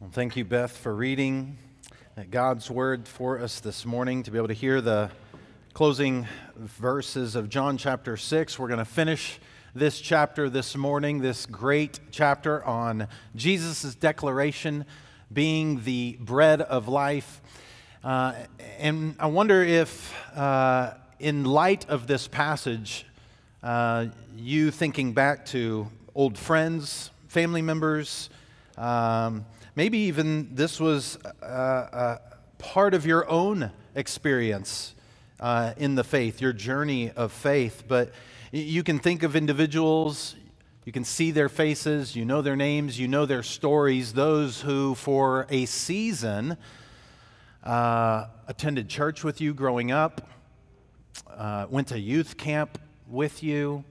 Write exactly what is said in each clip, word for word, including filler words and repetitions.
Well, thank you, Beth, for reading God's Word for us this morning, to be able to hear the closing verses of John chapter six. We're going to finish this chapter this morning, this great chapter on Jesus' declaration being the bread of life. Uh, and I wonder if, uh, in light of this passage, uh, you thinking back to old friends, family members, um, maybe even this was uh, uh, part of your own experience uh, in the faith, your journey of faith. But you can think of individuals, you can see their faces, you know their names, you know their stories, those who for a season uh, attended church with you growing up, uh, went to youth camp with you.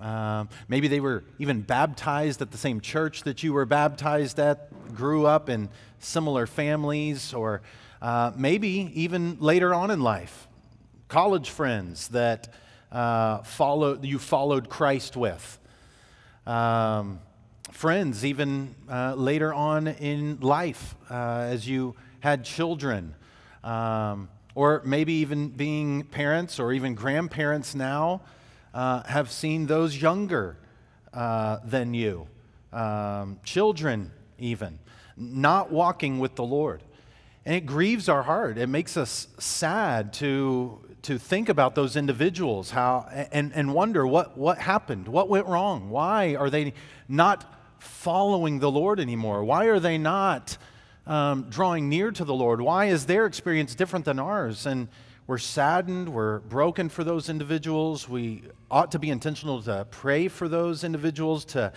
Uh, maybe they were even baptized at the same church that you were baptized at, grew up in similar families, or uh, maybe even later on in life, college friends that uh, follow, you followed Christ with. Um, friends even uh, later on in life uh, as you had children, um, or maybe even being parents or even grandparents now. Uh, have seen those younger uh, than you, um, children even, not walking with the Lord. And it grieves our heart. It makes us sad to to think about those individuals, how and, and wonder what, what happened, what went wrong, why are they not following the Lord anymore? Why are they not um, drawing near to the Lord? Why is their experience different than ours? And we're saddened, we're broken for those individuals. We ought to be intentional to pray for those individuals, to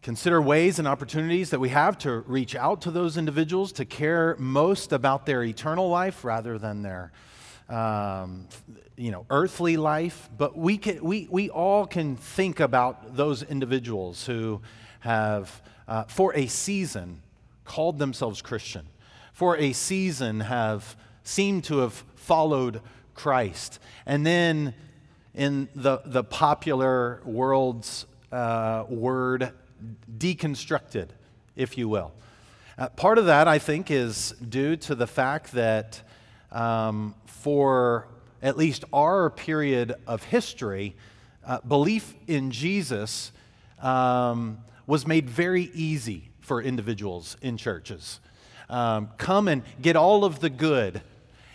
consider ways and opportunities that we have to reach out to those individuals, to care most about their eternal life rather than their um, you know, earthly life. But we can, we, we all can think about those individuals who have, uh, for a season, called themselves Christian, for a season have seemed to have followed Christ. And then in the, the popular world's uh, word, deconstructed, if you will. Uh, part of that, I think, is due to the fact that um, for at least our period of history, uh, belief in Jesus um, was made very easy for individuals in churches. Um, come and get all of the good,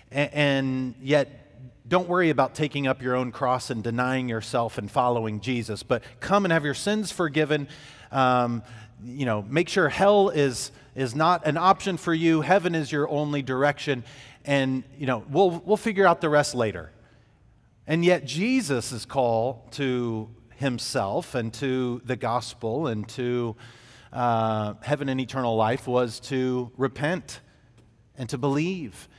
and yet don't worry about taking up your own cross and denying yourself and following Jesus, but come and have your sins forgiven. Um, you know, make sure hell is is not an option for you. Heaven is your only direction, and you know, we'll we'll figure out the rest later. And yet Jesus' call to himself and to the gospel and to uh, heaven and eternal life was to repent and to believe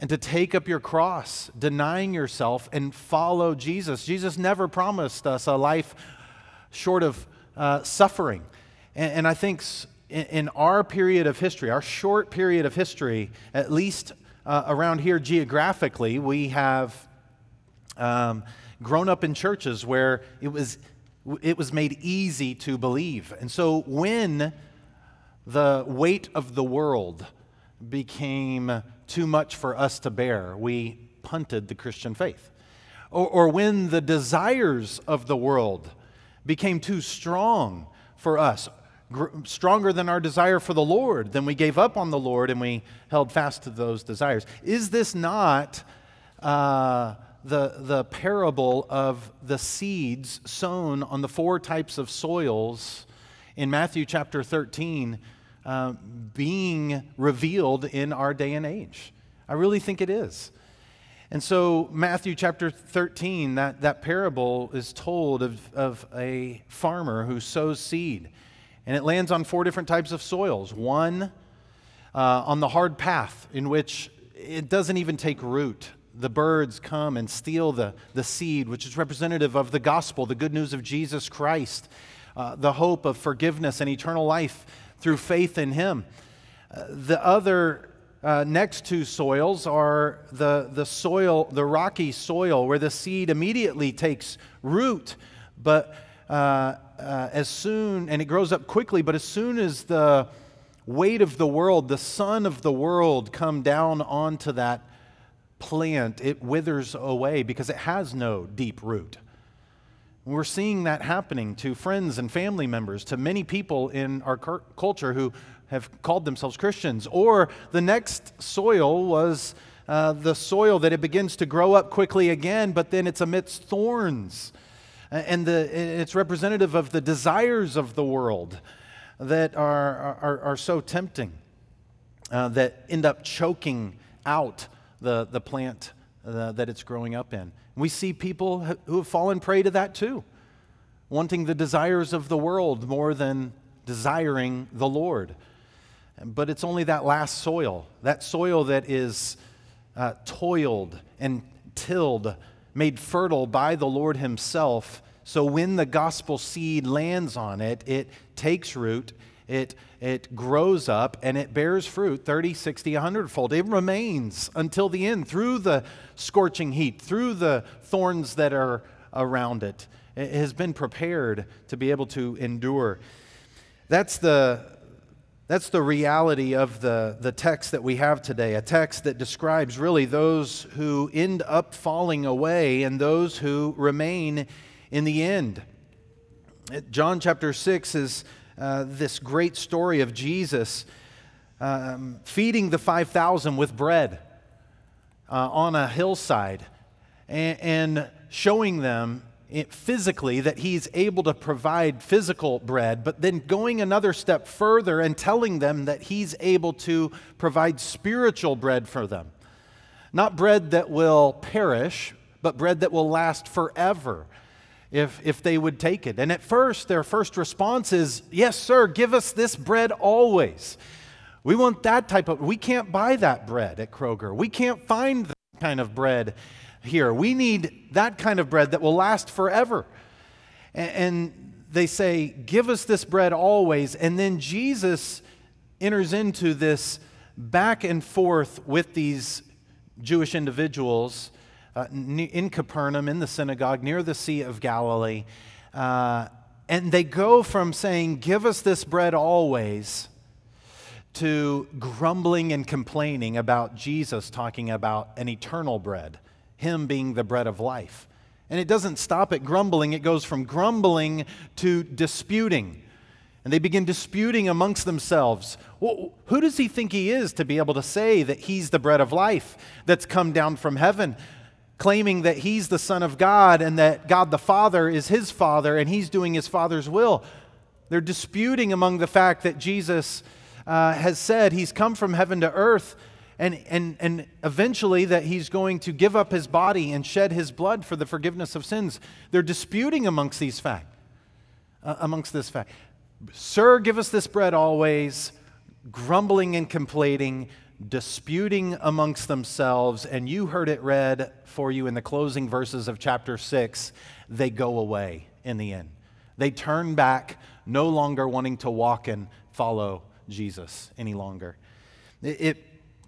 and to take up your cross, denying yourself, and follow Jesus. Jesus never promised us a life short of uh, suffering. And, and I think in, in our period of history, our short period of history, at least uh, around here geographically, we have um, grown up in churches where it was it was made easy to believe. And so when the weight of the world became too much for us to bear, we punted the Christian faith. Or, or when the desires of the world became too strong for us, gr- stronger than our desire for the Lord, then we gave up on the Lord and we held fast to those desires. Is this not uh, the, the parable of the seeds sown on the four types of soils in Matthew chapter thirteen? Uh, being revealed in our day and age. I really think it is. And so Matthew chapter thirteen, that, that parable is told of, of a farmer who sows seed. And it lands on four different types of soils. One, uh, on the hard path in which it doesn't even take root. The birds come and steal the, the seed, which is representative of the gospel, the good news of Jesus Christ, uh, the hope of forgiveness and eternal life through faith in him. Uh, the other uh, next two soils are the, the soil, the rocky soil, where the seed immediately takes root, but uh, uh, as soon, and it grows up quickly, but as soon as the weight of the world, the sun of the world, come down onto that plant, it withers away because it has no deep root. We're seeing that happening to friends and family members, to many people in our culture who have called themselves Christians. Or the next soil was uh, the soil that it begins to grow up quickly again, but then it's amidst thorns. And the, it's representative of the desires of the world that are, are, are so tempting, uh, that end up choking out the, the plant uh, that it's growing up in. We see people who have fallen prey to that too, wanting the desires of the world more than desiring the Lord. But it's only that last soil, that soil that is uh, toiled and tilled, made fertile by the Lord Himself. So when the gospel seed lands on it, it takes root, it, it grows up, and it bears fruit thirty, sixty, a hundredfold. It remains until the end through the scorching heat, through the thorns that are around it. It has been prepared to be able to endure. That's the, that's the reality of the, the text that we have today, a text that describes really those who end up falling away and those who remain in the end. John chapter six is uh, this great story of Jesus um, feeding the five thousand with bread uh, on a hillside and, and showing them it physically that He's able to provide physical bread, but then going another step further and telling them that He's able to provide spiritual bread for them. Not bread that will perish, but bread that will last forever. If, if they would take it. And at first, their first response is, yes, sir, give us this bread always. We want that type of, we can't buy that bread at Kroger. We can't find that kind of bread here. We need that kind of bread that will last forever. And, and they say, give us this bread always. And then Jesus enters into this back and forth with these Jewish individuals Uh, in Capernaum, in the synagogue, near the Sea of Galilee. Uh, and they go from saying, give us this bread always, to grumbling and complaining about Jesus talking about an eternal bread, Him being the bread of life. And it doesn't stop at grumbling. It goes from grumbling to disputing. And they begin disputing amongst themselves. Well, who does He think He is to be able to say that He's the bread of life that's come down from heaven? Claiming that He's the Son of God and that God the Father is His Father and He's doing His Father's will. They're disputing among the fact that Jesus uh, has said He's come from heaven to earth and, and, and eventually that He's going to give up His body and shed His blood for the forgiveness of sins. They're disputing amongst these fact, uh, amongst this fact. Sir, give us this bread always, grumbling and complaining, disputing amongst themselves, and you heard it read for you in the closing verses of chapter six, they go away in the end. They turn back, no longer wanting to walk and follow Jesus any longer. It, it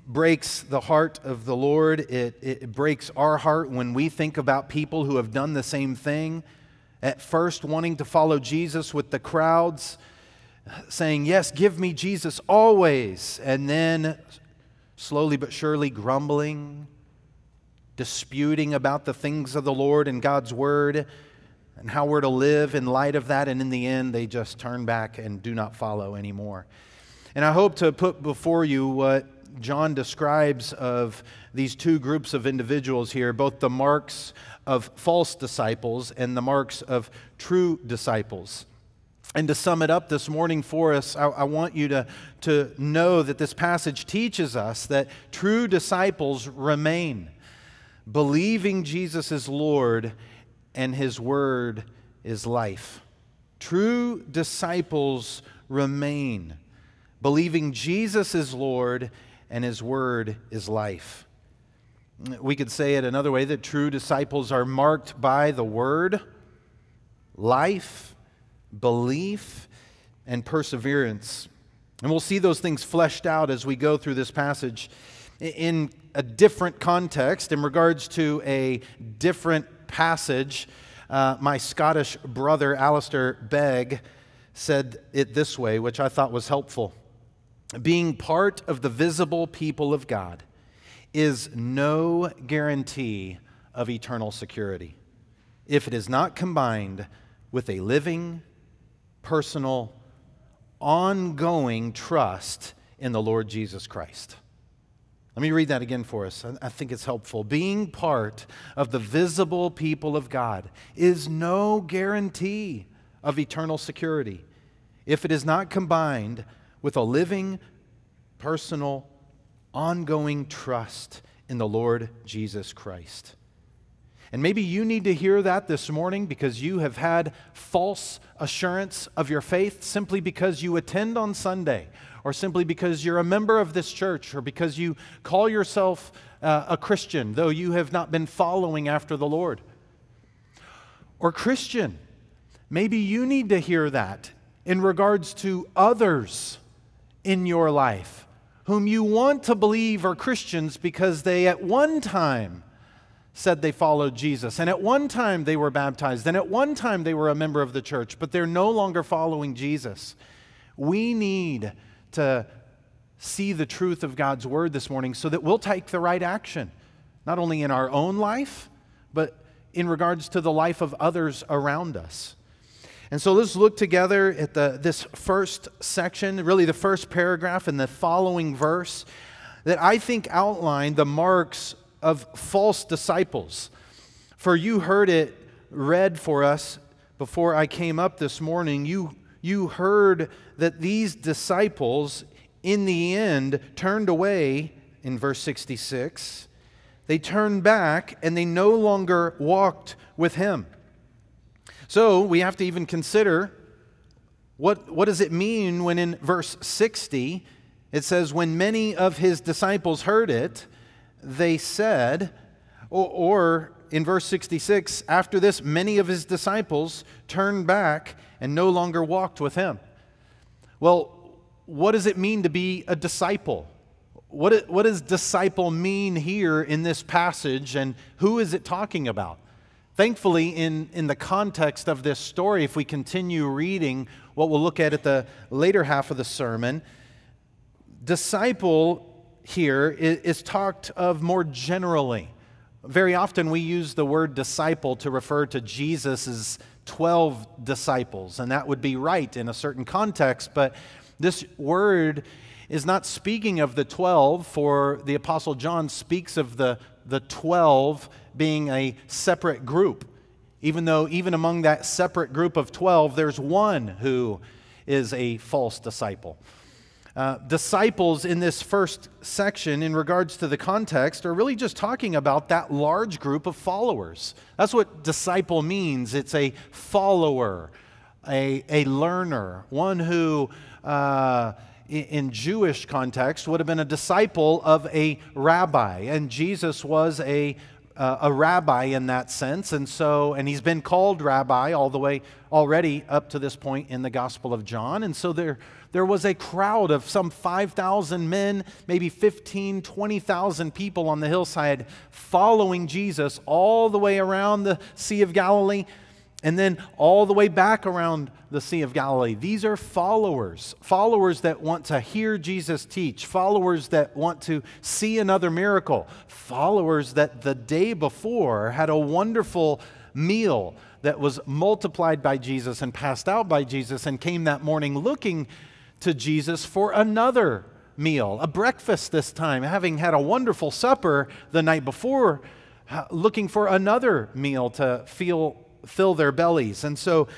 breaks the heart of the Lord. It, it breaks our heart when we think about people who have done the same thing, at first wanting to follow Jesus with the crowds, saying, yes, give me Jesus always, and then slowly but surely grumbling, disputing about the things of the Lord and God's Word and how we're to live in light of that. And in the end, they just turn back and do not follow anymore. And I hope to put before you what John describes of these two groups of individuals here, both the marks of false disciples and the marks of true disciples. And to sum it up this morning for us, I, I want you to, to know that this passage teaches us that true disciples remain, believing Jesus is Lord and His Word is life. True disciples remain, believing Jesus is Lord and His Word is life. We could say it another way, that true disciples are marked by the Word, life, belief, and perseverance. And we'll see those things fleshed out as we go through this passage in a different context, in regards to a different passage. Uh, my Scottish brother, Alistair Begg, said it this way, which I thought was helpful. being part of the visible people of God is no guarantee of eternal security if it is not combined with a living, personal, ongoing trust in the Lord Jesus Christ. Let me read that again for us. I think it's helpful. Being part of the visible people of God is no guarantee of eternal security if it is not combined with a living, personal, ongoing trust in the Lord Jesus Christ. And maybe you need to hear that this morning because you have had false assurance of your faith simply because you attend on Sunday, or simply because you're a member of this church, or because you call yourself uh, a Christian, though you have not been following after the Lord. Or Christian, maybe you need to hear that in regards to others in your life, whom you want to believe are Christians because they at one time said they followed Jesus, and at one time they were baptized, and at one time they were a member of the church, but they're no longer following Jesus. We need to see the truth of God's word this morning so that we'll take the right action, not only in our own life, but in regards to the life of others around us. And so let's look together at the this first section, really the first paragraph and the following verse that I think outline the marks of false disciples. For you heard it read for us before I came up this morning. You You heard that these disciples, in the end, turned away, in verse sixty-six. They turned back, and they no longer walked with him. So we have to even consider, what, what does it mean when in verse sixty, it says, when many of his disciples heard it, they said, or, or in verse sixty-six, after this, many of his disciples turned back and no longer walked with him. Well, what does it mean to be a disciple? What, what does disciple mean here in this passage, and who is it talking about? Thankfully, in, in the context of this story, if we continue reading what we'll look at at the later half of the sermon, disciple here is, is talked of more generally. Very often we use the word disciple to refer to Jesus's twelve disciples, and that would be right in a certain context, but this word is not speaking of the twelve, for the Apostle John speaks of the, the twelve being a separate group, even though even among that separate group of twelve, there's one who is a false disciple. Uh, disciples in this first section, in regards to the context, are really just talking about that large group of followers. That's what disciple means. It's a follower, a, a learner, one who, uh, in, in Jewish context, would have been a disciple of a rabbi, and Jesus was a uh, a rabbi in that sense, and so, and he's been called rabbi all the way already up to this point in the Gospel of John, and so there. There was a crowd of some five thousand men, maybe fifteen, twenty thousand people on the hillside following Jesus all the way around the Sea of Galilee and then all the way back around the Sea of Galilee. These are followers, followers that want to hear Jesus teach, followers that want to see another miracle, followers that the day before had a wonderful meal that was multiplied by Jesus and passed out by Jesus and came that morning looking to Jesus for another meal, a breakfast this time, having had a wonderful supper the night before, looking for another meal to feel, fill their bellies. And so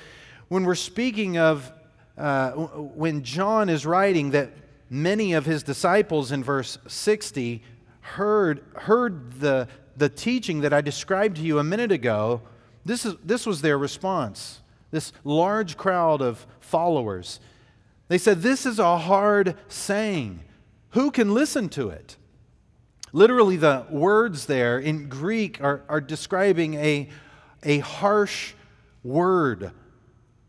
when we're speaking of, uh, when John is writing that many of his disciples in verse sixty heard, heard the, the teaching that I described to you a minute ago, this is, this was their response, this large crowd of followers. They said, this is a hard saying. Who can listen to it? Literally, the words there in Greek are, are describing a, a harsh word,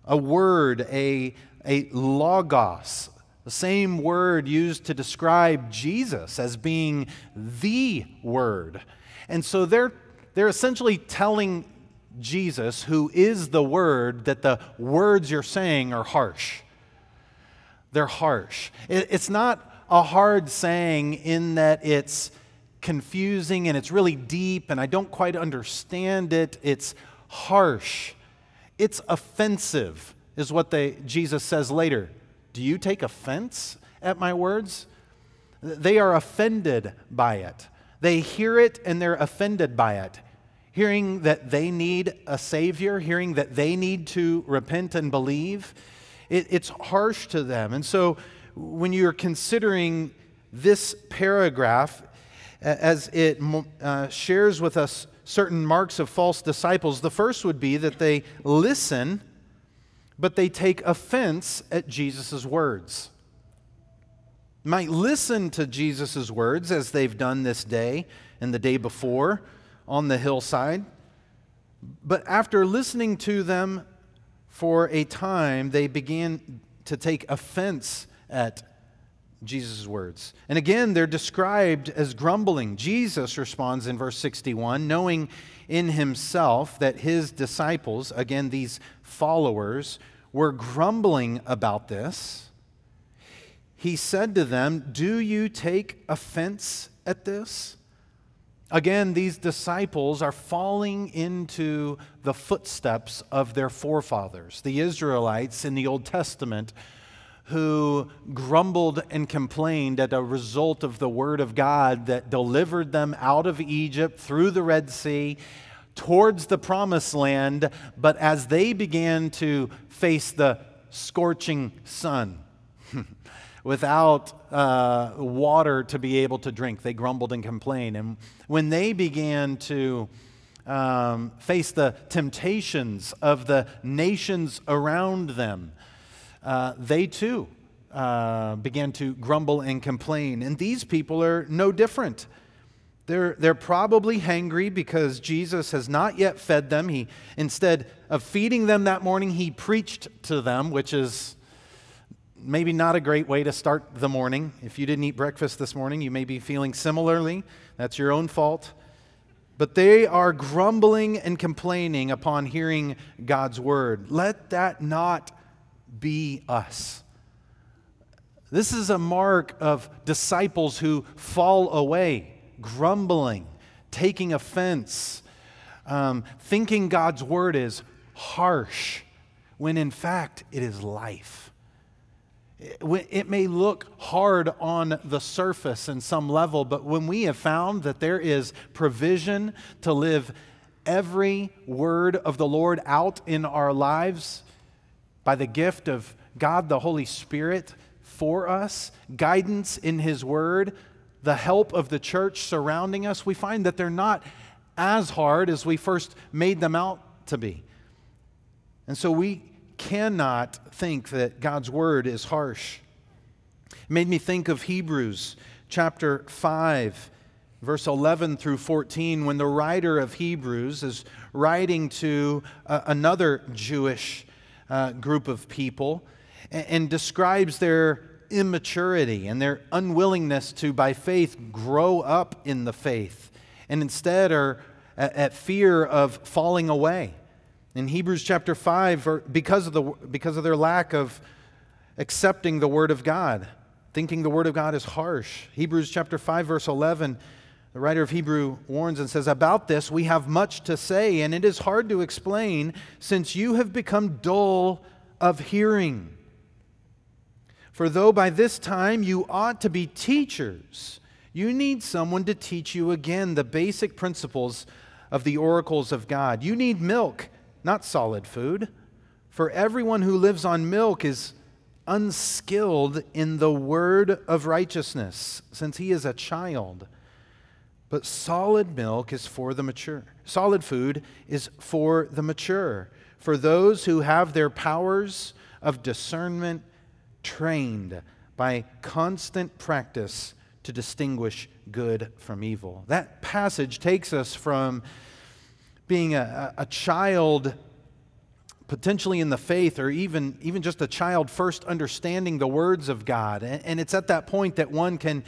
a word, a, a logos, the same word used to describe Jesus as being the Word. And so they're, they're essentially telling Jesus, who is the Word, that the words you're saying are harsh. They're harsh. It's not a hard saying in that it's confusing and it's really deep and I don't quite understand it. It's harsh. It's offensive is what they Jesus says later. Do you take offense at my words? They are offended by it. They hear it and they're offended by it. Hearing that they need a Savior, hearing that they need to repent and believe, it, it's harsh to them. And so when you're considering this paragraph, as it uh, shares with us certain marks of false disciples, the first would be that they listen, but they take offense at Jesus' words. Might listen to Jesus' words as they've done this day and the day before on the hillside, but after listening to them for a time, they began to take offense at Jesus' words. And again, they're described as grumbling. Jesus responds in verse sixty-one, knowing in himself that his disciples, again, these followers, were grumbling about this. He said to them, "Do you take offense at this?" Again, these disciples are falling into the footsteps of their forefathers, the Israelites in the Old Testament, who grumbled and complained at a result of the word of God that delivered them out of Egypt, through the Red Sea, towards the Promised Land. But as they began to face the scorching sun without uh, water to be able to drink, they grumbled and complained. And when they began to um, face the temptations of the nations around them, Uh, they too uh, began to grumble and complain. And these people are no different. They're, they're probably hangry because Jesus has not yet fed them. He, instead of feeding them that morning, he preached to them, which is maybe not a great way to start the morning. If you didn't eat breakfast this morning, you may be feeling similarly. That's your own fault. But they are grumbling and complaining upon hearing God's word. Let that not be us. This is a mark of disciples who fall away, grumbling, taking offense, um, thinking God's word is harsh, when in fact it is life. It, it may look hard on the surface in some level, but when we have found that there is provision to live every word of the Lord out in our lives, by the gift of God, the Holy Spirit, for us, guidance in His Word, the help of the church surrounding us, we find that they're not as hard as we first made them out to be. And so we cannot think that God's Word is harsh. It made me think of Hebrews chapter five, verse eleven through fourteen, when the writer of Hebrews is writing to uh, another Jewish Uh, group of people and, and describes their immaturity and their unwillingness to, by faith, grow up in the faith, and instead are at, at fear of falling away. In Hebrews chapter five, because of, the, because of their lack of accepting the Word of God, thinking the Word of God is harsh. Hebrews chapter five, verse eleven, the writer of Hebrew warns and says, "About this we have much to say, and it is hard to explain, since you have become dull of hearing. For though by this time you ought to be teachers, you need someone to teach you again the basic principles of the oracles of God. You need milk, not solid food. For everyone who lives on milk is unskilled in the word of righteousness, since he is a child. But solid milk is for the mature. Solid food is for the mature, for those who have their powers of discernment trained by constant practice to distinguish good from evil." That passage takes us from being a, a child potentially in the faith, or even, even just a child first understanding the words of God. And, and it's at that point that one can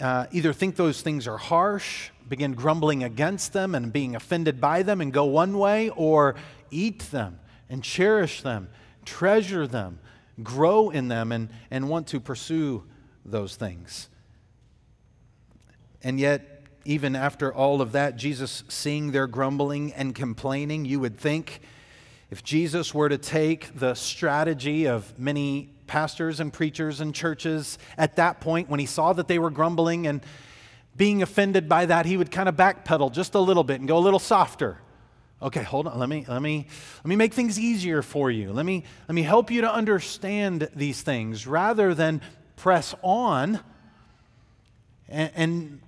Uh, either think those things are harsh, begin grumbling against them and being offended by them and go one way, or eat them and cherish them, treasure them, grow in them and, and want to pursue those things. And yet, even after all of that, Jesus, seeing their grumbling and complaining, you would think if Jesus were to take the strategy of many pastors and preachers and churches at that point, when he saw that they were grumbling and being offended by that, he would kind of backpedal just a little bit and go a little softer. Okay, hold on. Let me let me let me make things easier for you. Let me let me help you to understand these things, rather than press on and, and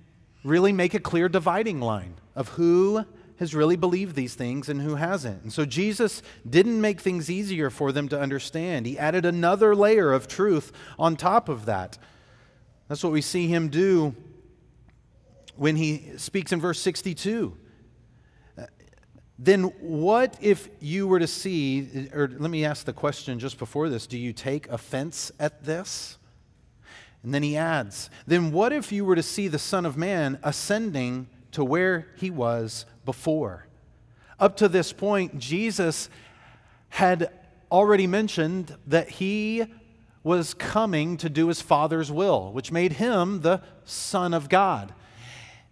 really make a clear dividing line of who has really believed these things and who hasn't. And so Jesus didn't make things easier for them to understand. He added another layer of truth on top of that. That's what we see him do when he speaks in verse sixty-two. Then what if you were to see, or let me ask the question just before this, do you take offense at this? And then he adds, then what if you were to see the Son of Man ascending to where he was before? Up to this point, Jesus had already mentioned that he was coming to do his Father's will, which made him the Son of God.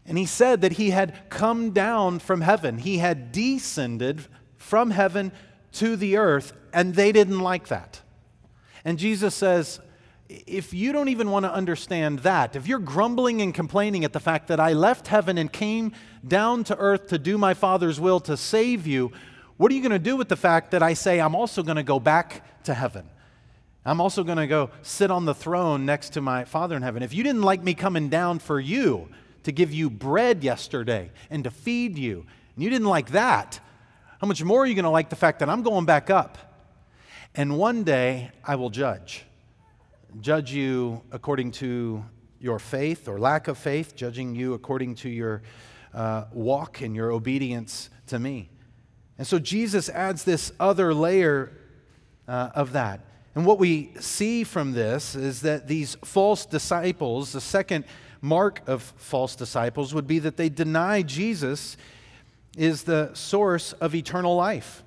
And he said that he had come down from heaven. He had descended from heaven to the earth, and they didn't like that. And Jesus says, if you don't even want to understand that, if you're grumbling and complaining at the fact that I left heaven and came down to earth to do my Father's will to save you, what are you going to do with the fact that I say I'm also going to go back to heaven? I'm also going to go sit on the throne next to my Father in heaven. If you didn't like me coming down for you, to give you bread yesterday and to feed you, and you didn't like that, how much more are you going to like the fact that I'm going back up? And one day I will judge. Judge you according to your faith or lack of faith, judging you according to your uh, walk and your obedience to me. And so Jesus adds this other layer uh, of that. And what we see from this is that these false disciples, the second mark of false disciples would be that they deny Jesus is the source of eternal life.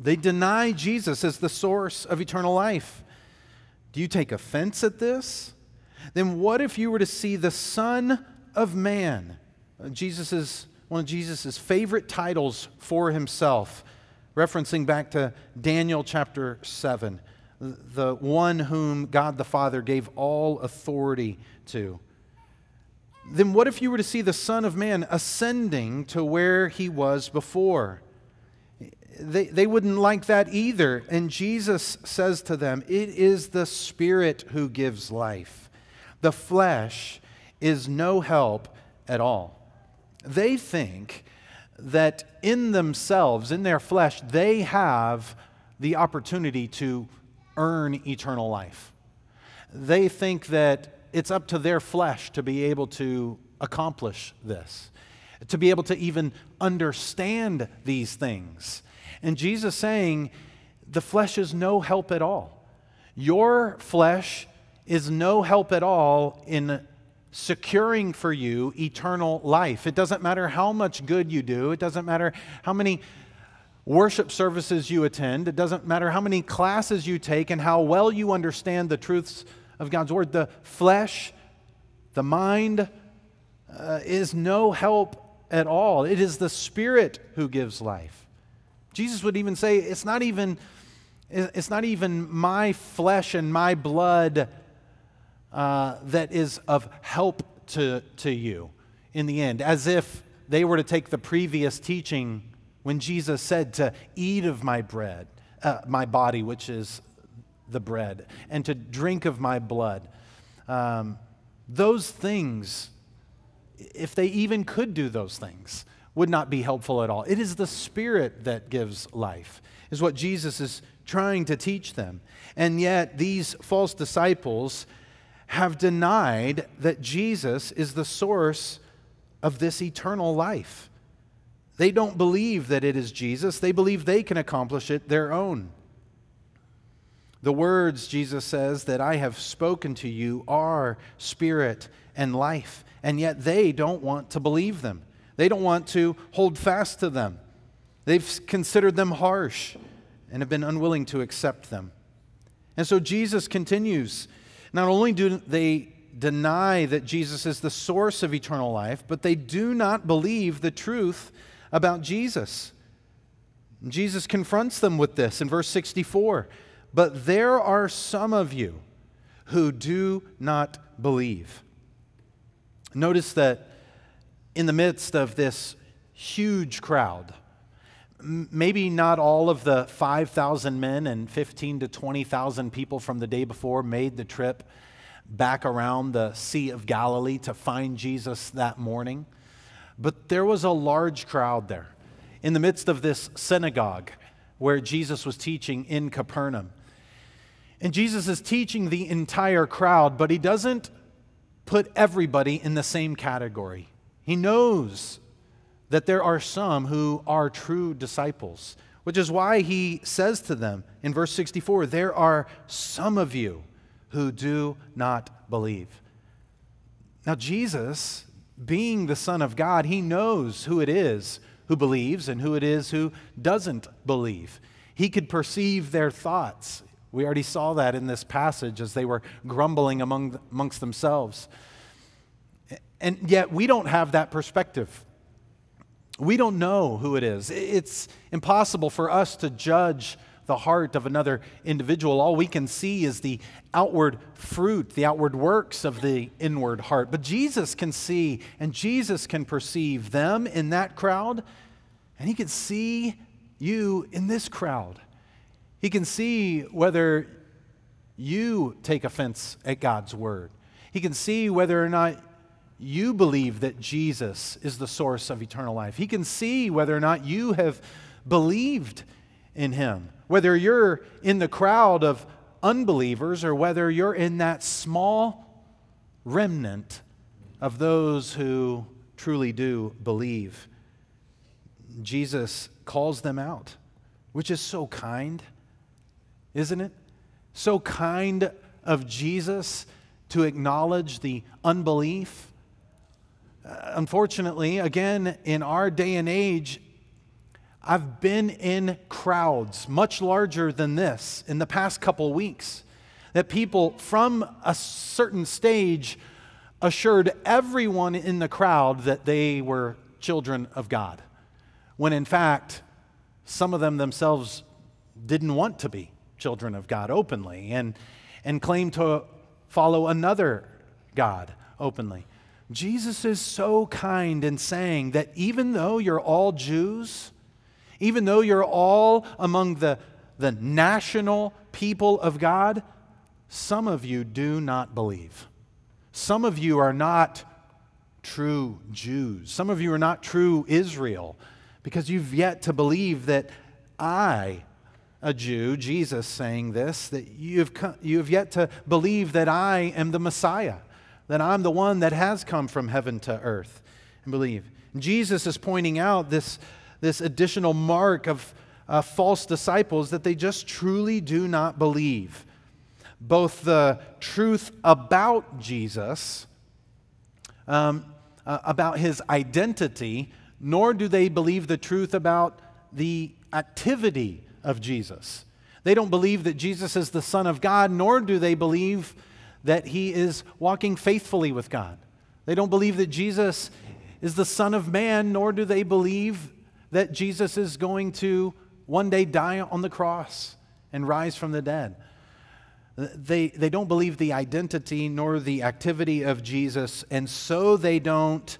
They deny Jesus as the source of eternal life. Do you take offense at this? Then what if you were to see the Son of Man? Jesus's, one of Jesus' favorite titles for himself, referencing back to Daniel chapter seven, the one whom God the Father gave all authority to. Then what if you were to see the Son of Man ascending to where he was before? They, they wouldn't like that either. And Jesus says to them, it is the Spirit who gives life. The flesh is no help at all. They think that in themselves, in their flesh, they have the opportunity to earn eternal life. They think that it's up to their flesh to be able to accomplish this, to be able to even understand these things. And Jesus saying, the flesh is no help at all. Your flesh is no help at all in securing for you eternal life. It doesn't matter how much good you do. It doesn't matter how many worship services you attend. It doesn't matter how many classes you take and how well you understand the truths of God's word. The flesh, the mind, uh, is no help at all. It is the Spirit who gives life. Jesus would even say, it's not even, it's not even my flesh and my blood uh, that is of help to, to you in the end, as if they were to take the previous teaching when Jesus said to eat of my bread, uh, my body, which is the bread, and to drink of my blood. Um, those things, if they even could do those things, would not be helpful at all. It is the Spirit that gives life, is what Jesus is trying to teach them. And yet these false disciples have denied that Jesus is the source of this eternal life. They don't believe that it is Jesus. They believe they can accomplish it their own. The words, Jesus says, that I have spoken to you are spirit and life, and yet they don't want to believe them. They don't want to hold fast to them. They've considered them harsh and have been unwilling to accept them. And so Jesus continues. Not only do they deny that Jesus is the source of eternal life, but they do not believe the truth about Jesus. Jesus confronts them with this in verse sixty-four. But there are some of you who do not believe. Notice that in the midst of this huge crowd, maybe not all of the five thousand men and fifteen to twenty thousand people from the day before made the trip back around the Sea of Galilee to find Jesus that morning. But there was a large crowd there in the midst of this synagogue where Jesus was teaching in Capernaum. And Jesus is teaching the entire crowd, but he doesn't put everybody in the same category. He knows that there are some who are true disciples, which is why he says to them in verse sixty-four, there are some of you who do not believe. Now Jesus, being the Son of God, he knows who it is who believes and who it is who doesn't believe. He could perceive their thoughts. We already saw that in this passage as they were grumbling among, amongst themselves. And yet we don't have that perspective. We don't know who it is. It's impossible for us to judge the heart of another individual. All we can see is the outward fruit, the outward works of the inward heart. But Jesus can see and Jesus can perceive them in that crowd, and he can see you in this crowd. He can see whether you take offense at God's word. He can see whether or not you believe that Jesus is the source of eternal life. He can see whether or not you have believed in him, whether you're in the crowd of unbelievers or whether you're in that small remnant of those who truly do believe. Jesus calls them out, which is so kind, isn't it? So kind of Jesus to acknowledge the unbelief. Unfortunately, again, in our day and age, I've been in crowds much larger than this in the past couple weeks that people from a certain stage assured everyone in the crowd that they were children of God, when in fact, some of them themselves didn't want to be children of God openly and, and claimed to follow another God openly. Jesus is so kind in saying that even though you're all Jews, even though you're all among the, the national people of God, some of you do not believe. Some of you are not true Jews. Some of you are not true Israel, because you've yet to believe that I, a Jew, Jesus saying this, that you've come, you've yet to believe that I am the Messiah, that I'm the one that has come from heaven to earth, and believe. And Jesus is pointing out this This additional mark of uh, false disciples, that they just truly do not believe both the truth about Jesus, um, uh, about his identity, nor do they believe the truth about the activity of Jesus. They don't believe that Jesus is the Son of God, nor do they believe that he is walking faithfully with God. They don't believe that Jesus is the Son of Man, nor do they believe that Jesus is going to one day die on the cross and rise from the dead. They, they don't believe the identity nor the activity of Jesus, and so they don't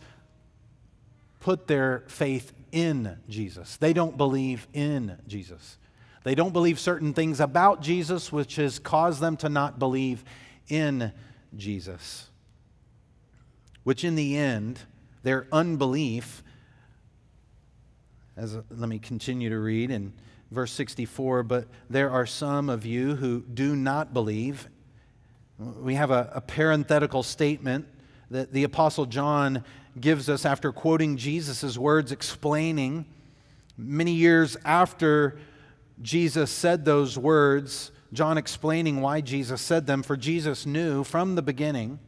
put their faith in Jesus. They don't believe in Jesus. They don't believe certain things about Jesus, which has caused them to not believe in Jesus, which in the end, their unbelief, As, let me continue to read in verse sixty-four, but there are some of you who do not believe. We have a, a parenthetical statement that the Apostle John gives us after quoting Jesus' words, explaining many years after Jesus said those words, John explaining why Jesus said them, for Jesus knew from the beginning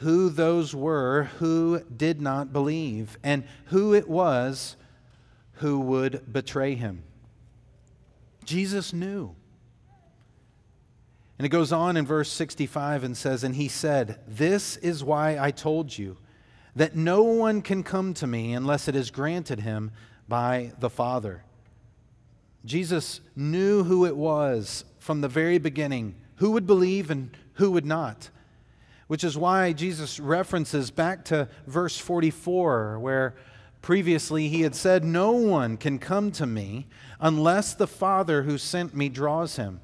who those were who did not believe and who it was who would betray him. Jesus knew. And it goes on in verse sixty-five and says, "And he said, 'This is why I told you, that no one can come to me unless it is granted him by the Father.'" Jesus knew who it was from the very beginning, who would believe and who would not, which is why Jesus references back to verse forty-four, where previously he had said, "No one can come to me unless the Father who sent me draws him."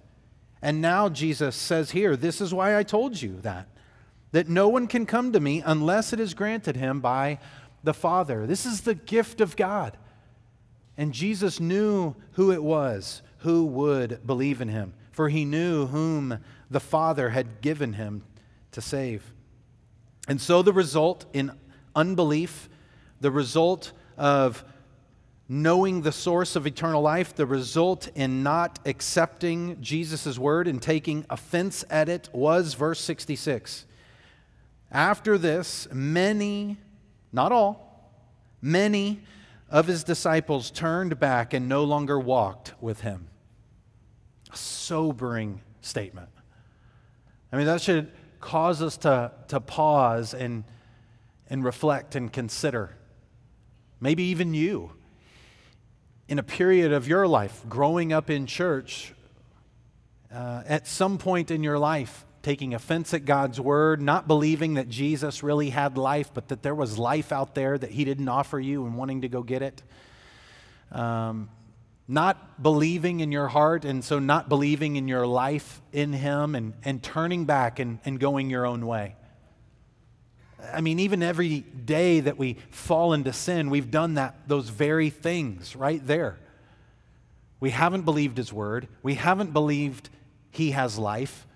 And now Jesus says here, "This is why I told you that, that no one can come to me unless it is granted him by the Father." This is the gift of God. And Jesus knew who it was who would believe in him, for he knew whom the Father had given him to save. And so the result in unbelief, the result of knowing the source of eternal life, the result in not accepting Jesus' word and taking offense at it was verse sixty-six. "After this, many, not all, many of his disciples turned back and no longer walked with him." A sobering statement. I mean, that should cause us to, to pause and, and reflect and consider. Maybe even you, in a period of your life, growing up in church, uh, at some point in your life, taking offense at God's word, not believing that Jesus really had life, but that there was life out there that he didn't offer you and wanting to go get it. Um, not believing in your heart, and so not believing in your life in him, and, and turning back and, and going your own way. I mean, even every day that we fall into sin, we've done that, those very things right there. We haven't believed his word. We haven't believed he has life.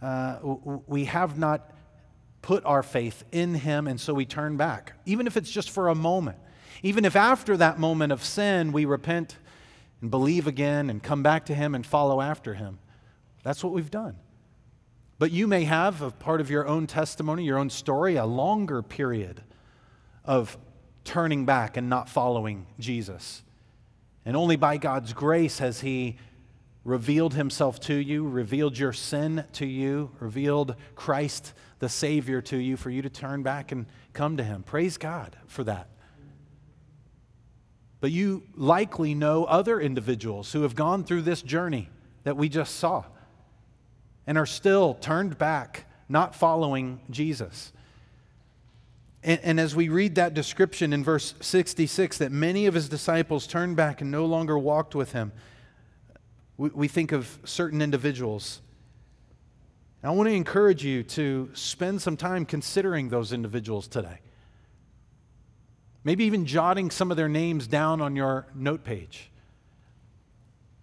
Uh, we have not put our faith in him, and so we turn back, even if it's just for a moment. Even if after that moment of sin, we repent and believe again and come back to him and follow after him. That's what we've done. But you may have, a part of your own testimony, your own story, a longer period of turning back and not following Jesus. And only by God's grace has he revealed himself to you, revealed your sin to you, revealed Christ the Savior to you for you to turn back and come to him. Praise God for that. But you likely know other individuals who have gone through this journey that we just saw, and are still turned back, not following Jesus. And, and as we read that description in verse sixty-six, that many of his disciples turned back and no longer walked with him, we, we think of certain individuals. And I want to encourage you to spend some time considering those individuals today. Maybe even jotting some of their names down on your note page.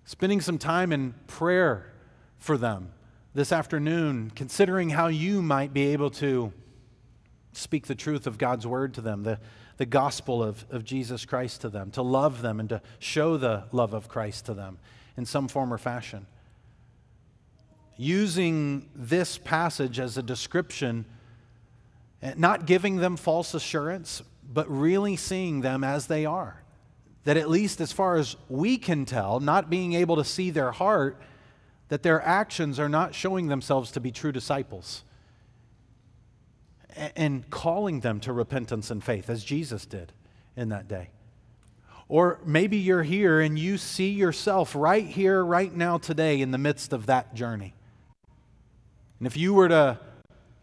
Spending some time in prayer for them this afternoon, considering how you might be able to speak the truth of God's word to them, the, the gospel of, of Jesus Christ to them, to love them and to show the love of Christ to them in some form or fashion. Using this passage as a description, not giving them false assurance, but really seeing them as they are. That at least as far as we can tell, not being able to see their heart, that their actions are not showing themselves to be true disciples, and calling them to repentance and faith as Jesus did in that day. Or maybe you're here and you see yourself right here, right now, today in the midst of that journey. And if you were to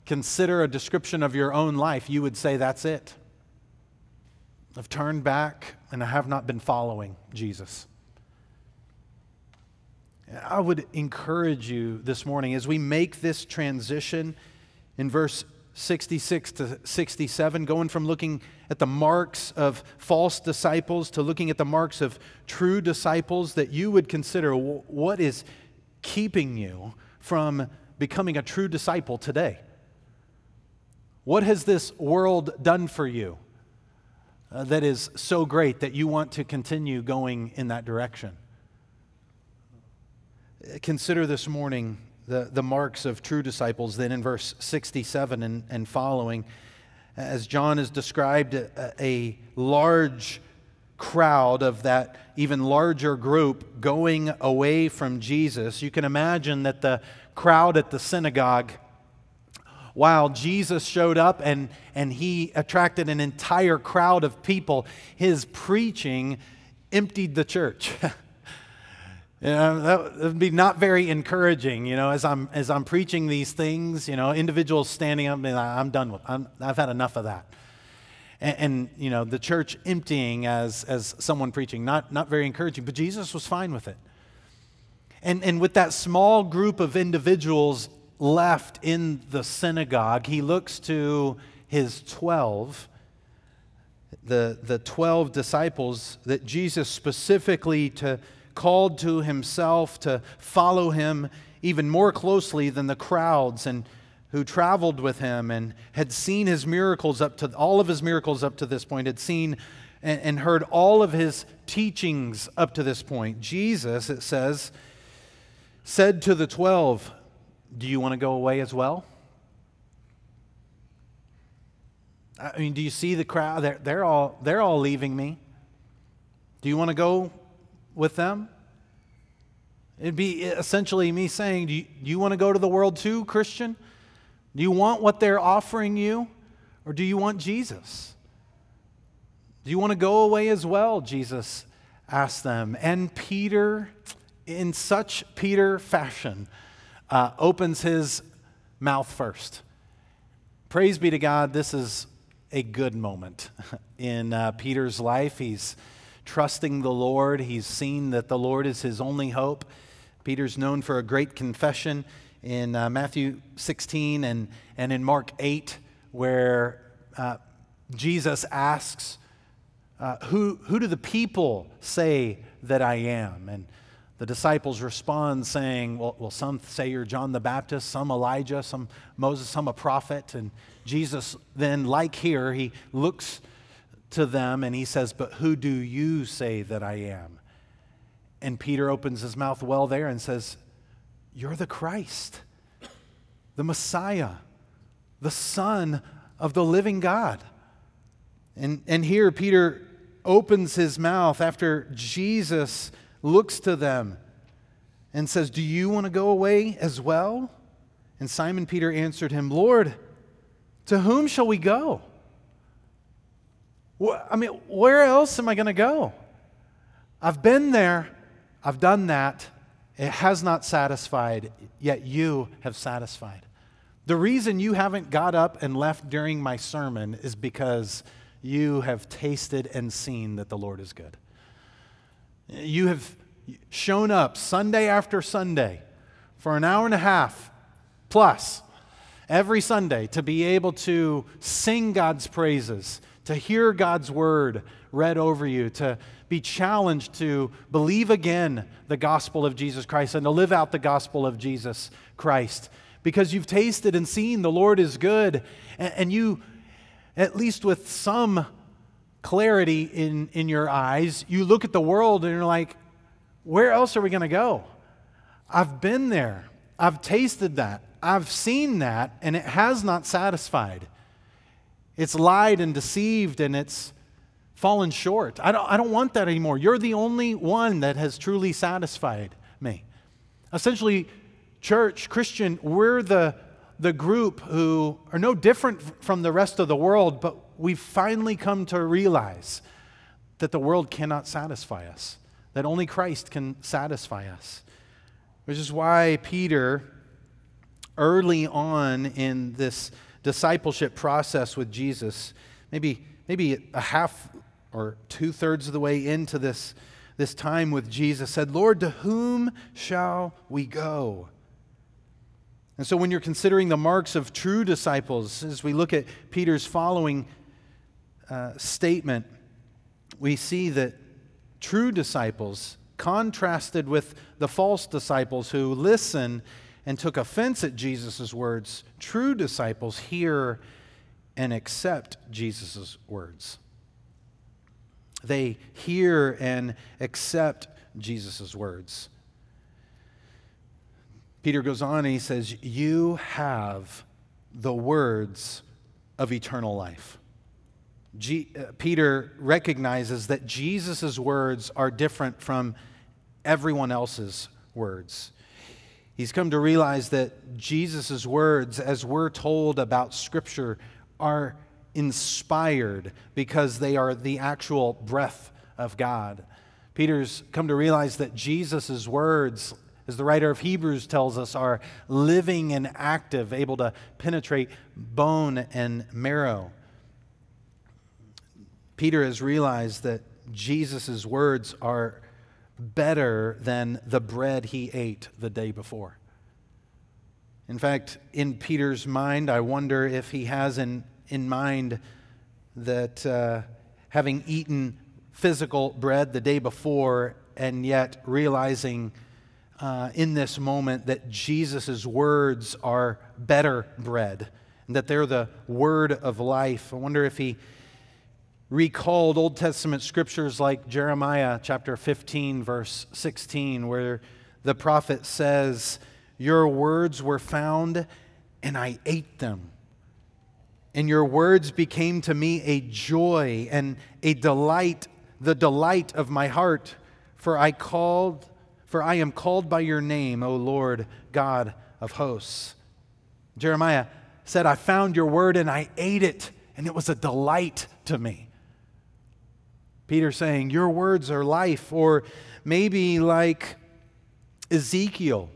consider a description of your own life, you would say, "That's it. I've turned back and I have not been following Jesus." I would encourage you this morning as we make this transition in verse sixty-six to sixty-seven, going from looking at the marks of false disciples to looking at the marks of true disciples, that you would consider what is keeping you from becoming a true disciple today. What has this world done for you uh, that is so great that you want to continue going in that direction? Consider this morning the, the marks of true disciples then in verse sixty-seven and, and following, as John has described a, a large crowd of that even larger group going away from Jesus, you can imagine that the crowd at the synagogue, while Jesus showed up and, and he attracted an entire crowd of people, his preaching emptied the church. You know, that would be not very encouraging, you know, as I'm as I'm preaching these things, you know, individuals standing up and I'm done with I'm, I've had enough of that. And, and, you know, the church emptying as as someone preaching, not not very encouraging, but Jesus was fine with it. And and with that small group of individuals left in the synagogue, he looks to his twelve, the, the twelve disciples that Jesus specifically to called to himself to follow him even more closely than the crowds and who traveled with him and had seen his miracles up to all of his miracles up to this point, had seen and, and heard all of his teachings up to this point. Jesus, it says, said to the twelve, "Do you want to go away as well?" I mean, do you see the crowd? They're, they're all they're all leaving me. Do you want to go with them? It'd be essentially me saying, do you, do you want to go to the world too, Christian? Do you want what they're offering you? Or do you want Jesus? Do you want to go away as well? Jesus asked them. And Peter, in such Peter fashion, Uh, opens his mouth first. Praise be to God, this is a good moment in uh, Peter's life. He's trusting the Lord. He's seen that the Lord is his only hope. Peter's known for a great confession in uh, Matthew sixteen and, and in Mark eight, where uh, Jesus asks, uh, who, who do the people say that I am? And the disciples respond saying, well, well, some say you're John the Baptist, some Elijah, some Moses, some a prophet. And Jesus then, like here, he looks to them and he says, but who do you say that I am? And Peter opens his mouth well there and says, you're the Christ, the Messiah, the Son of the living God. And, and here Peter opens his mouth after Jesus looks to them and says, do you want to go away as well? And Simon Peter answered him, Lord, to whom shall we go? I mean, where else am I going to go? I've been there. I've done that. It has not satisfied, yet you have satisfied. The reason you haven't got up and left during my sermon is because you have tasted and seen that the Lord is good. You have shown up Sunday after Sunday for an hour and a half plus every Sunday to be able to sing God's praises, to hear God's word read over you, to be challenged to believe again the gospel of Jesus Christ and to live out the gospel of Jesus Christ because you've tasted and seen the Lord is good and you, at least with some clarity in, in your eyes, you look at the world and you're like, where else are we going to go? I've been there. I've tasted that. I've seen that, and it has not satisfied. It's lied and deceived, and it's fallen short. I don't, I don't want that anymore. You're the only one that has truly satisfied me. Essentially, church, Christian, we're the, the group who are no different from the rest of the world, but we've finally come to realize that the world cannot satisfy us, that only Christ can satisfy us, which is why Peter, early on in this discipleship process with Jesus, maybe maybe a half or two-thirds of the way into this, this time with Jesus, said, Lord, to whom shall we go? And so when you're considering the marks of true disciples, as we look at Peter's following Uh, statement, we see that true disciples, contrasted with the false disciples who listen and took offense at Jesus' words, true disciples hear and accept Jesus' words. They hear and accept Jesus' words. Peter goes on and he says, you have the words of eternal life. G- uh, Peter recognizes that Jesus' words are different from everyone else's words. He's come to realize that Jesus' words, as we're told about Scripture, are inspired because they are the actual breath of God. Peter's come to realize that Jesus' words, as the writer of Hebrews tells us, are living and active, able to penetrate bone and marrow. Peter has realized that Jesus' words are better than the bread he ate the day before. In fact, in Peter's mind, I wonder if he has in, in mind that uh, having eaten physical bread the day before and yet realizing uh, in this moment that Jesus' words are better bread and that they're the word of life. I wonder if he recalled Old Testament scriptures like Jeremiah chapter fifteen, verse sixteen, where the prophet says, "Your words were found, and I ate them. And your words became to me a joy and a delight, the delight of my heart. For I called, for I am called by your name, O Lord God of hosts." Jeremiah said, "I found your word, and I ate it, and it was a delight to me." Peter saying, your words are life. Or maybe like Ezekiel.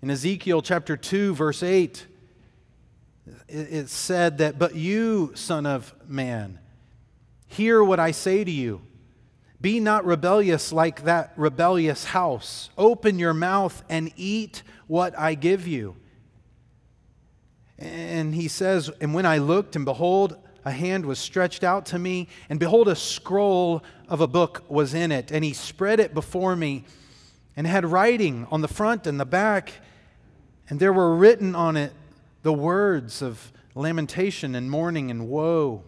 In Ezekiel chapter two, verse eight, it said that, "But you, son of man, hear what I say to you. Be not rebellious like that rebellious house. Open your mouth and eat what I give you." And he says, "And when I looked, and behold, a hand was stretched out to me, and behold, a scroll of a book was in it. And he spread it before me, and had writing on the front and the back. And there were written on it the words of lamentation and mourning and woe.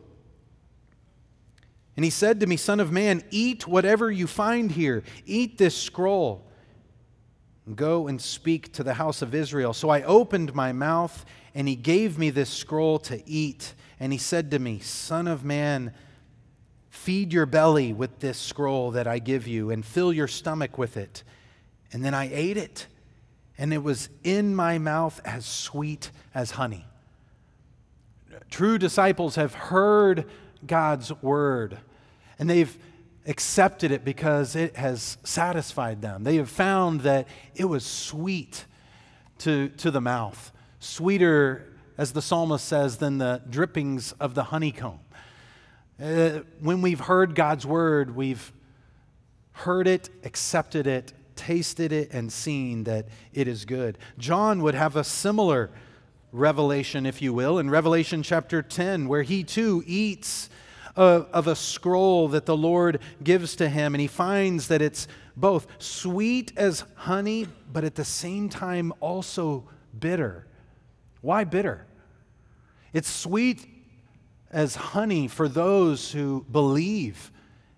And he said to me, 'Son of man, eat whatever you find here. Eat this scroll. And go and speak to the house of Israel.' So I opened my mouth, and he gave me this scroll to eat. And he said to me, 'Son of man, feed your belly with this scroll that I give you, and fill your stomach with it.' And then I ate it, and it was in my mouth as sweet as honey." True disciples have heard God's word, and they've accepted it because it has satisfied them. They have found that it was sweet to, to the mouth, sweeter, as the psalmist says, than the drippings of the honeycomb. Uh, when we've heard God's word, we've heard it, accepted it, tasted it, and seen that it is good. John would have a similar revelation, if you will, in Revelation chapter ten, where he too eats of, of a scroll that the Lord gives to him, and he finds that it's both sweet as honey, but at the same time also bitter. Why bitter? It's sweet as honey for those who believe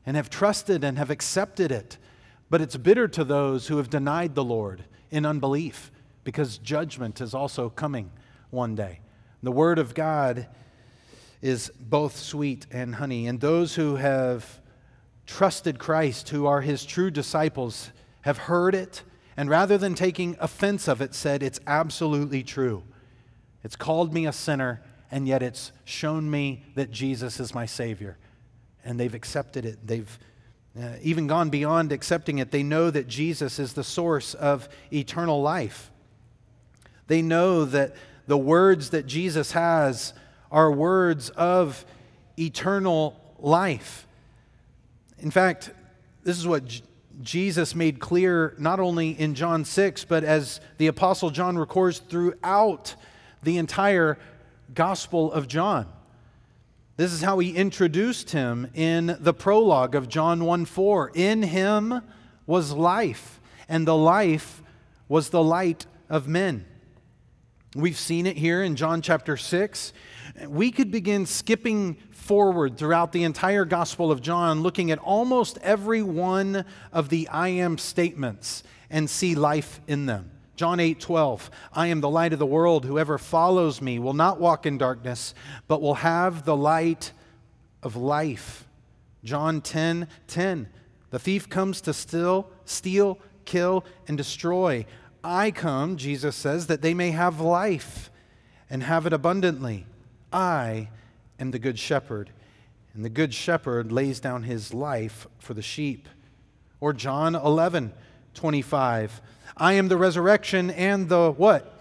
and have trusted and have accepted it, but it's bitter to those who have denied the Lord in unbelief, because judgment is also coming one day. The word of God is both sweet and honey, and those who have trusted Christ, who are his true disciples, have heard it, and rather than taking offense of it, said, "It's absolutely true. It's called me a sinner, and yet it's shown me that Jesus is my Savior." And they've accepted it. They've uh, even gone beyond accepting it. They know that Jesus is the source of eternal life. They know that the words that Jesus has are words of eternal life. In fact, this is what J- Jesus made clear not only in John six, but as the Apostle John records throughout the entire Gospel of John. This is how he introduced him in the prologue of John one four. "In him was life, and the life was the light of men." We've seen it here in John chapter six. We could begin skipping forward throughout the entire Gospel of John, looking at almost every one of the I am statements and see life in them. John eight twelve, "I am the light of the world. Whoever follows me will not walk in darkness, but will have the light of life. John ten ten, the thief comes to steal, steal, kill, and destroy. I come, Jesus says, that they may have life and have it abundantly. I am the good shepherd, and the good shepherd lays down his life for the sheep. Or John eleven twenty-five, I am the resurrection and the what?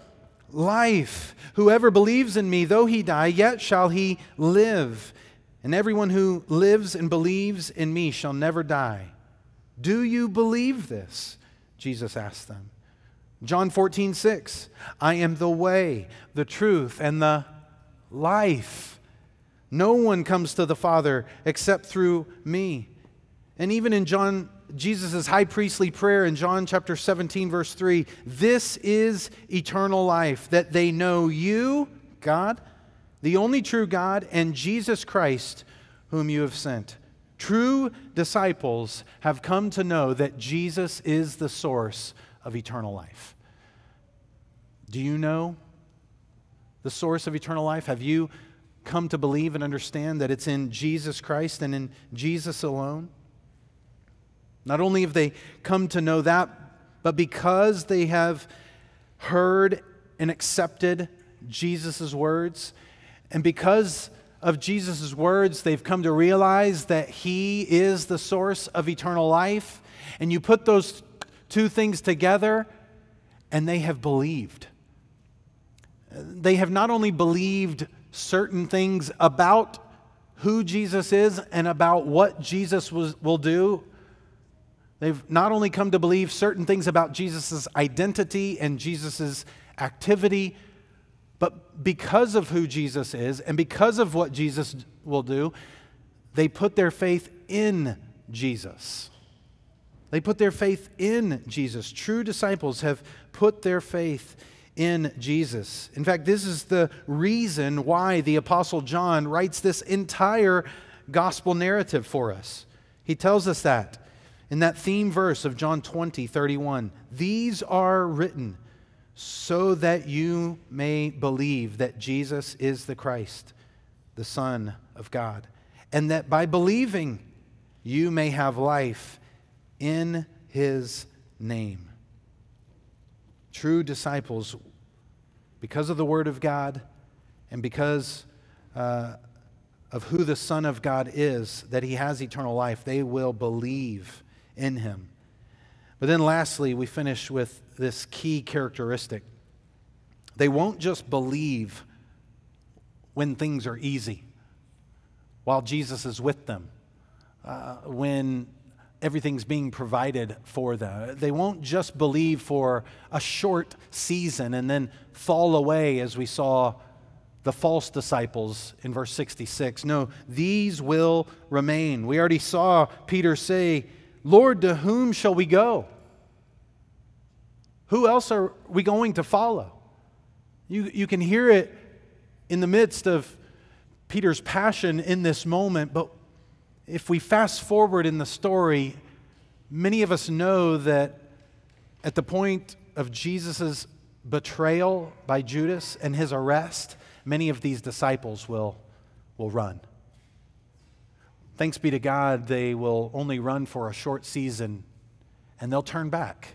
Life. Whoever believes in me, though he die, yet shall he live. And everyone who lives and believes in me shall never die. Do you believe this? Jesus asked them. John fourteen six, I am the way, the truth, and the life. No one comes to the Father except through me. And even in John, Jesus' high priestly prayer in John chapter seventeen, verse three, this is eternal life, that they know you, God, the only true God, and Jesus Christ, whom you have sent. True disciples have come to know that Jesus is the source of eternal life. Do you know the source of eternal life? Have you come to believe and understand that it's in Jesus Christ and in Jesus alone? Not only have they come to know that, but because they have heard and accepted Jesus' words, and because of Jesus' words, they've come to realize that He is the source of eternal life. And you put those two things together, and they have believed. They have not only believed certain things about who Jesus is and about what Jesus was, will do, they've not only come to believe certain things about Jesus' identity and Jesus' activity, but because of who Jesus is and because of what Jesus will do, they put their faith in Jesus. They put their faith in Jesus. True disciples have put their faith in Jesus. In fact, this is the reason why the Apostle John writes this entire gospel narrative for us. He tells us that. In that theme verse of John twenty thirty-one, these are written so that you may believe that Jesus is the Christ, the Son of God, and that by believing you may have life in His name. True disciples, because of the Word of God and because uh, of who the Son of God is, that He has eternal life, they will believe in Him. But then lastly, we finish with this key characteristic. They won't just believe when things are easy, while Jesus is with them, uh, when everything's being provided for them. They won't just believe for a short season and then fall away, as we saw the false disciples in verse sixty-six. No, these will remain. We already saw Peter say, Lord, to whom shall we go? Who else are we going to follow? You, you can hear it in the midst of Peter's passion in this moment, but if we fast forward in the story, many of us know that at the point of Jesus' betrayal by Judas and his arrest, many of these disciples will, will run. Thanks be to God, they will only run for a short season, and they'll turn back,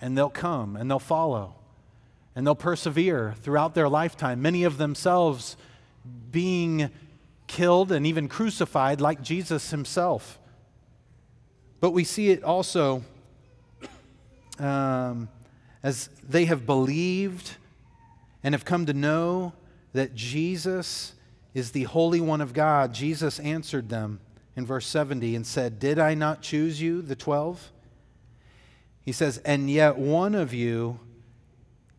and they'll come, and they'll follow, and they'll persevere throughout their lifetime, many of themselves being killed and even crucified like Jesus himself. But we see it also um, as they have believed and have come to know that Jesus is the Holy One of God. Jesus answered them in verse seventy and said, did I not choose you, the twelve? He says, and yet one of you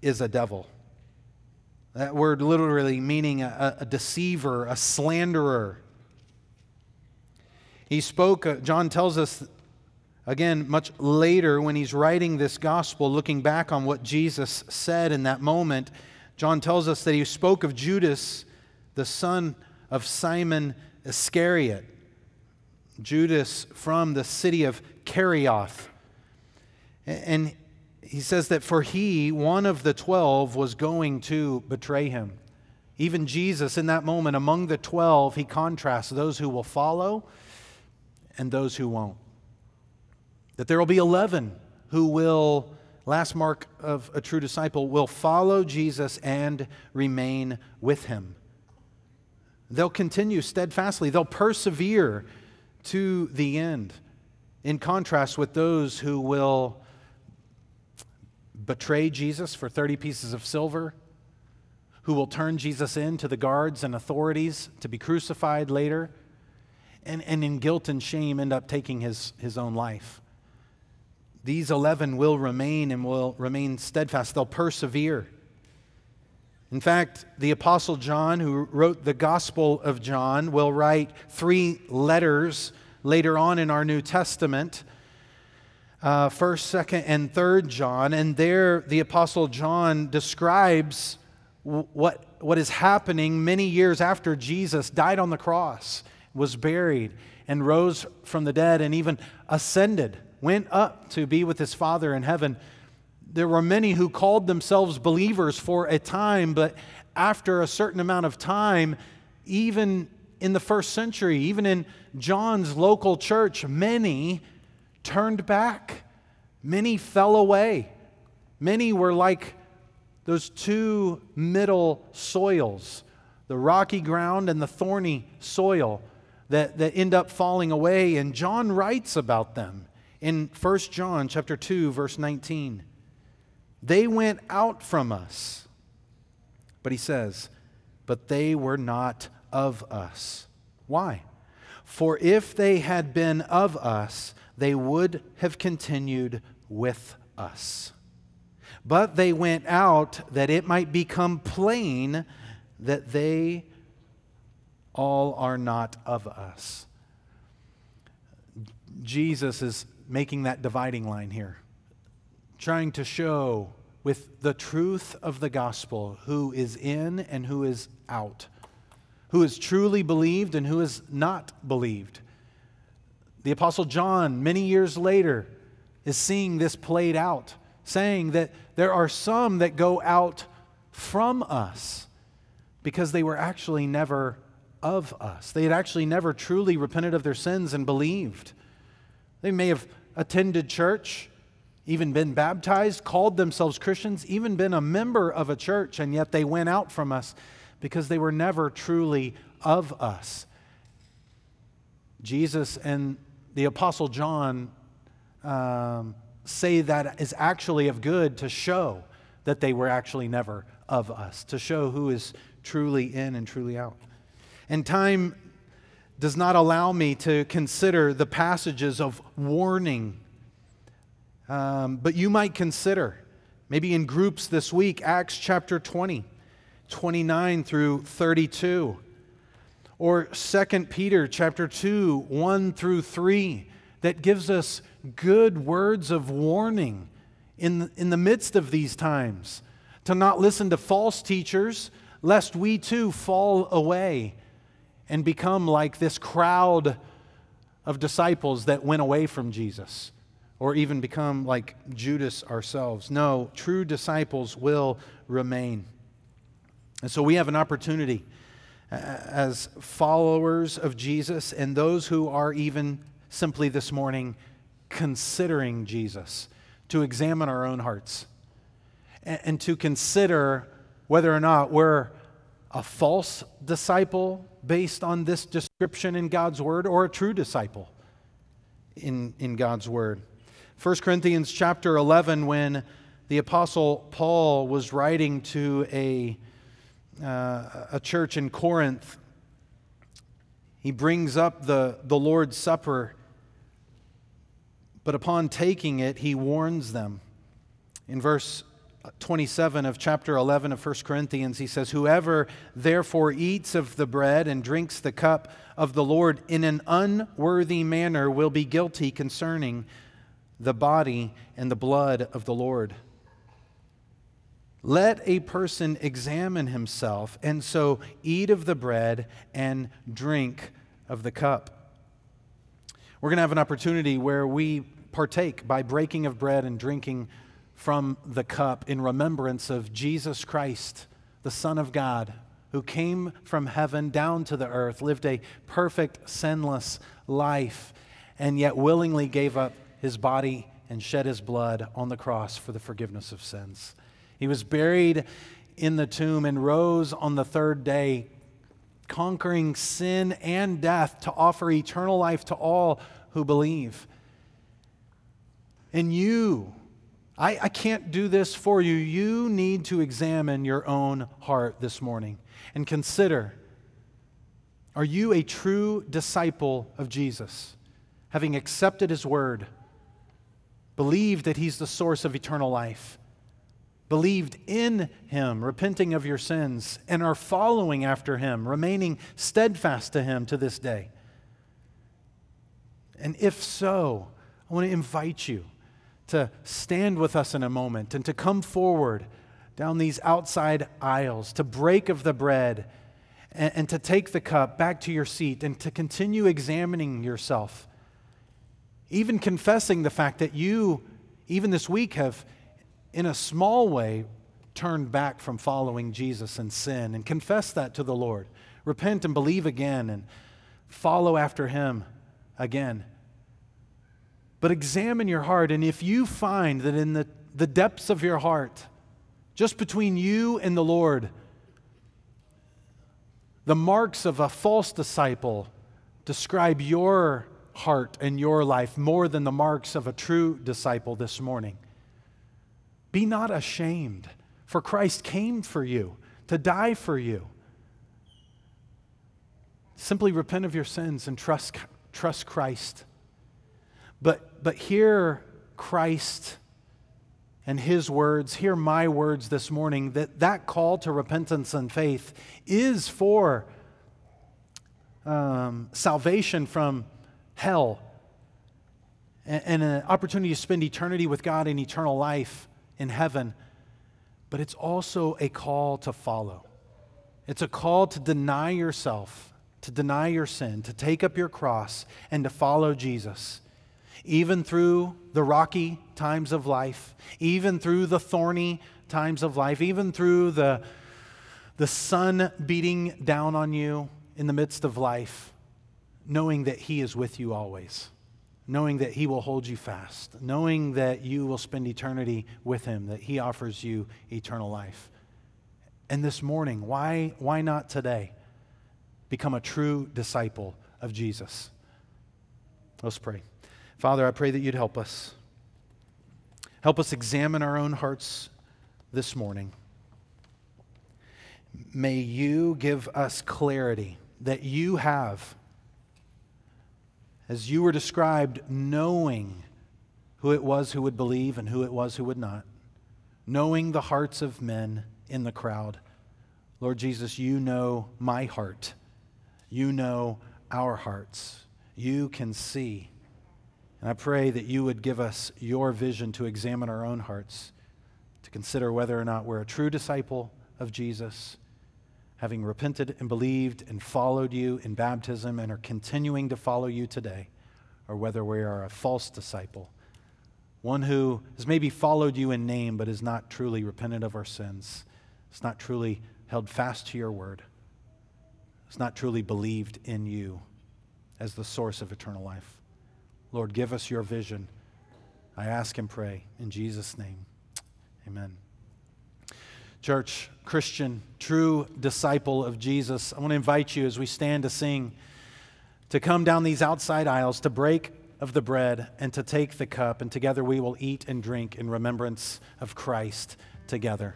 is a devil. That word literally meaning a, a deceiver, a slanderer. He spoke, John tells us again much later when he's writing this gospel, looking back on what Jesus said in that moment, John tells us that he spoke of Judas, the son of Simon Iscariot, Judas from the city of Kerioth. And he says that for he, one of the twelve, was going to betray him. Even Jesus, in that moment, among the twelve, he contrasts those who will follow and those who won't. That there will be eleven who will, last mark of a true disciple, will follow Jesus and remain with him. They'll continue steadfastly. They'll persevere to the end. In contrast with those who will betray Jesus for thirty pieces of silver, who will turn Jesus in to the guards and authorities to be crucified later, and, and in guilt and shame end up taking his, his own life. These eleven will remain and will remain steadfast. They'll persevere. In fact, the Apostle John, who wrote the Gospel of John, will write three letters later on in our New Testament, uh, first, second, and third John. And there the Apostle John describes what, what is happening many years after Jesus died on the cross, was buried, and rose from the dead, and even ascended, went up to be with his Father in heaven. There were many who called themselves believers for a time, but after a certain amount of time, even in the first century, even in John's local church, many turned back. Many fell away. Many were like those two middle soils, the rocky ground and the thorny soil that, that end up falling away. And John writes about them in First John chapter two, verse nineteen. They went out from us, but he says, but they were not of us. Why? For if they had been of us, they would have continued with us. But they went out that it might become plain that they all are not of us. Jesus is making that dividing line here, trying to show with the truth of the gospel who is in and who is out, who is truly believed and who is not believed. The Apostle John, many years later, is seeing this played out, saying that there are some that go out from us because they were actually never of us. They had actually never truly repented of their sins and believed. They may have attended church, even been baptized, called themselves Christians, even been a member of a church, and yet they went out from us because they were never truly of us. Jesus and the Apostle John um, say that is actually of good to show that they were actually never of us, to show who is truly in and truly out. And time does not allow me to consider the passages of warning. Um, but you might consider, maybe in groups this week, Acts chapter twenty, twenty-nine through thirty-two, or Second Peter chapter two, one through three, that gives us good words of warning in, in the midst of these times, to not listen to false teachers, lest we too fall away and become like this crowd of disciples that went away from Jesus, or even become like Judas ourselves. No, true disciples will remain. And so we have an opportunity as followers of Jesus and those who are even simply this morning considering Jesus to examine our own hearts and to consider whether or not we're a false disciple based on this description in God's Word or a true disciple in, in God's Word. First Corinthians chapter eleven, when the Apostle Paul was writing to a, uh, a church in Corinth, he brings up the, the Lord's Supper, but upon taking it, he warns them. In verse twenty-seven of chapter eleven of First Corinthians, he says, "Whoever therefore eats of the bread and drinks the cup of the Lord in an unworthy manner will be guilty concerning the body and the blood of the Lord. Let a person examine himself, and so eat of the bread and drink of the cup." We're going to have an opportunity where we partake by breaking of bread and drinking from the cup in remembrance of Jesus Christ, the Son of God, who came from heaven down to the earth, lived a perfect, sinless life, and yet willingly gave up his body and shed his blood on the cross for the forgiveness of sins. He was buried in the tomb and rose on the third day, conquering sin and death to offer eternal life to all who believe. And you, I, I can't do this for you. You need to examine your own heart this morning and consider, are you a true disciple of Jesus, having accepted his word, believed that he's the source of eternal life, believed in him, repenting of your sins, and are following after him, remaining steadfast to him to this day? And if so, I want to invite you to stand with us in a moment and to come forward down these outside aisles, to break of the bread and, and to take the cup back to your seat and to continue examining yourself, even confessing the fact that you, even this week, have in a small way turned back from following Jesus in sin, and confess that to the Lord. Repent and believe again and follow after him again. But examine your heart, and if you find that in the, the depths of your heart, just between you and the Lord, the marks of a false disciple describe your heart and your life more than the marks of a true disciple this morning, be not ashamed, for Christ came for you, to die for you. Simply repent of your sins and trust, trust Christ. But, but hear Christ and his words, hear my words this morning, that that call to repentance and faith is for um, salvation from hell and, and an opportunity to spend eternity with God in eternal life in heaven. But it's also a call to follow. It's a call to deny yourself, to deny your sin, to take up your cross and to follow Jesus. Even through the rocky times of life, even through the thorny times of life, even through the, the sun beating down on you in the midst of life, knowing that he is with you always, knowing that he will hold you fast, knowing that you will spend eternity with him, that he offers you eternal life. And this morning, why, why not today become a true disciple of Jesus? Let's pray. Father, I pray that you'd help us. Help us examine our own hearts this morning. May you give us clarity that you have, as you were described, knowing who it was who would believe and who it was who would not, knowing the hearts of men in the crowd. Lord Jesus, you know my heart. You know our hearts. You can see. And I pray that you would give us your vision to examine our own hearts, to consider whether or not we're a true disciple of Jesus, having repented and believed and followed you in baptism and are continuing to follow you today, or whether we are a false disciple, one who has maybe followed you in name but is not truly repentant of our sins, is not truly held fast to your word, is not truly believed in you as the source of eternal life. Lord, give us your vision. I ask and pray in Jesus' name. Amen. Church, Christian, true disciple of Jesus, I want to invite you as we stand to sing to come down these outside aisles, to break of the bread and to take the cup, and together we will eat and drink in remembrance of Christ together.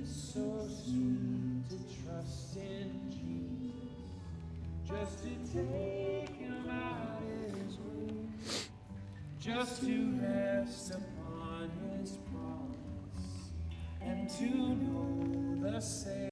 It's so sweet to trust in Jesus, just to take him out his way, just to rest upon his promise, and to know the Savior.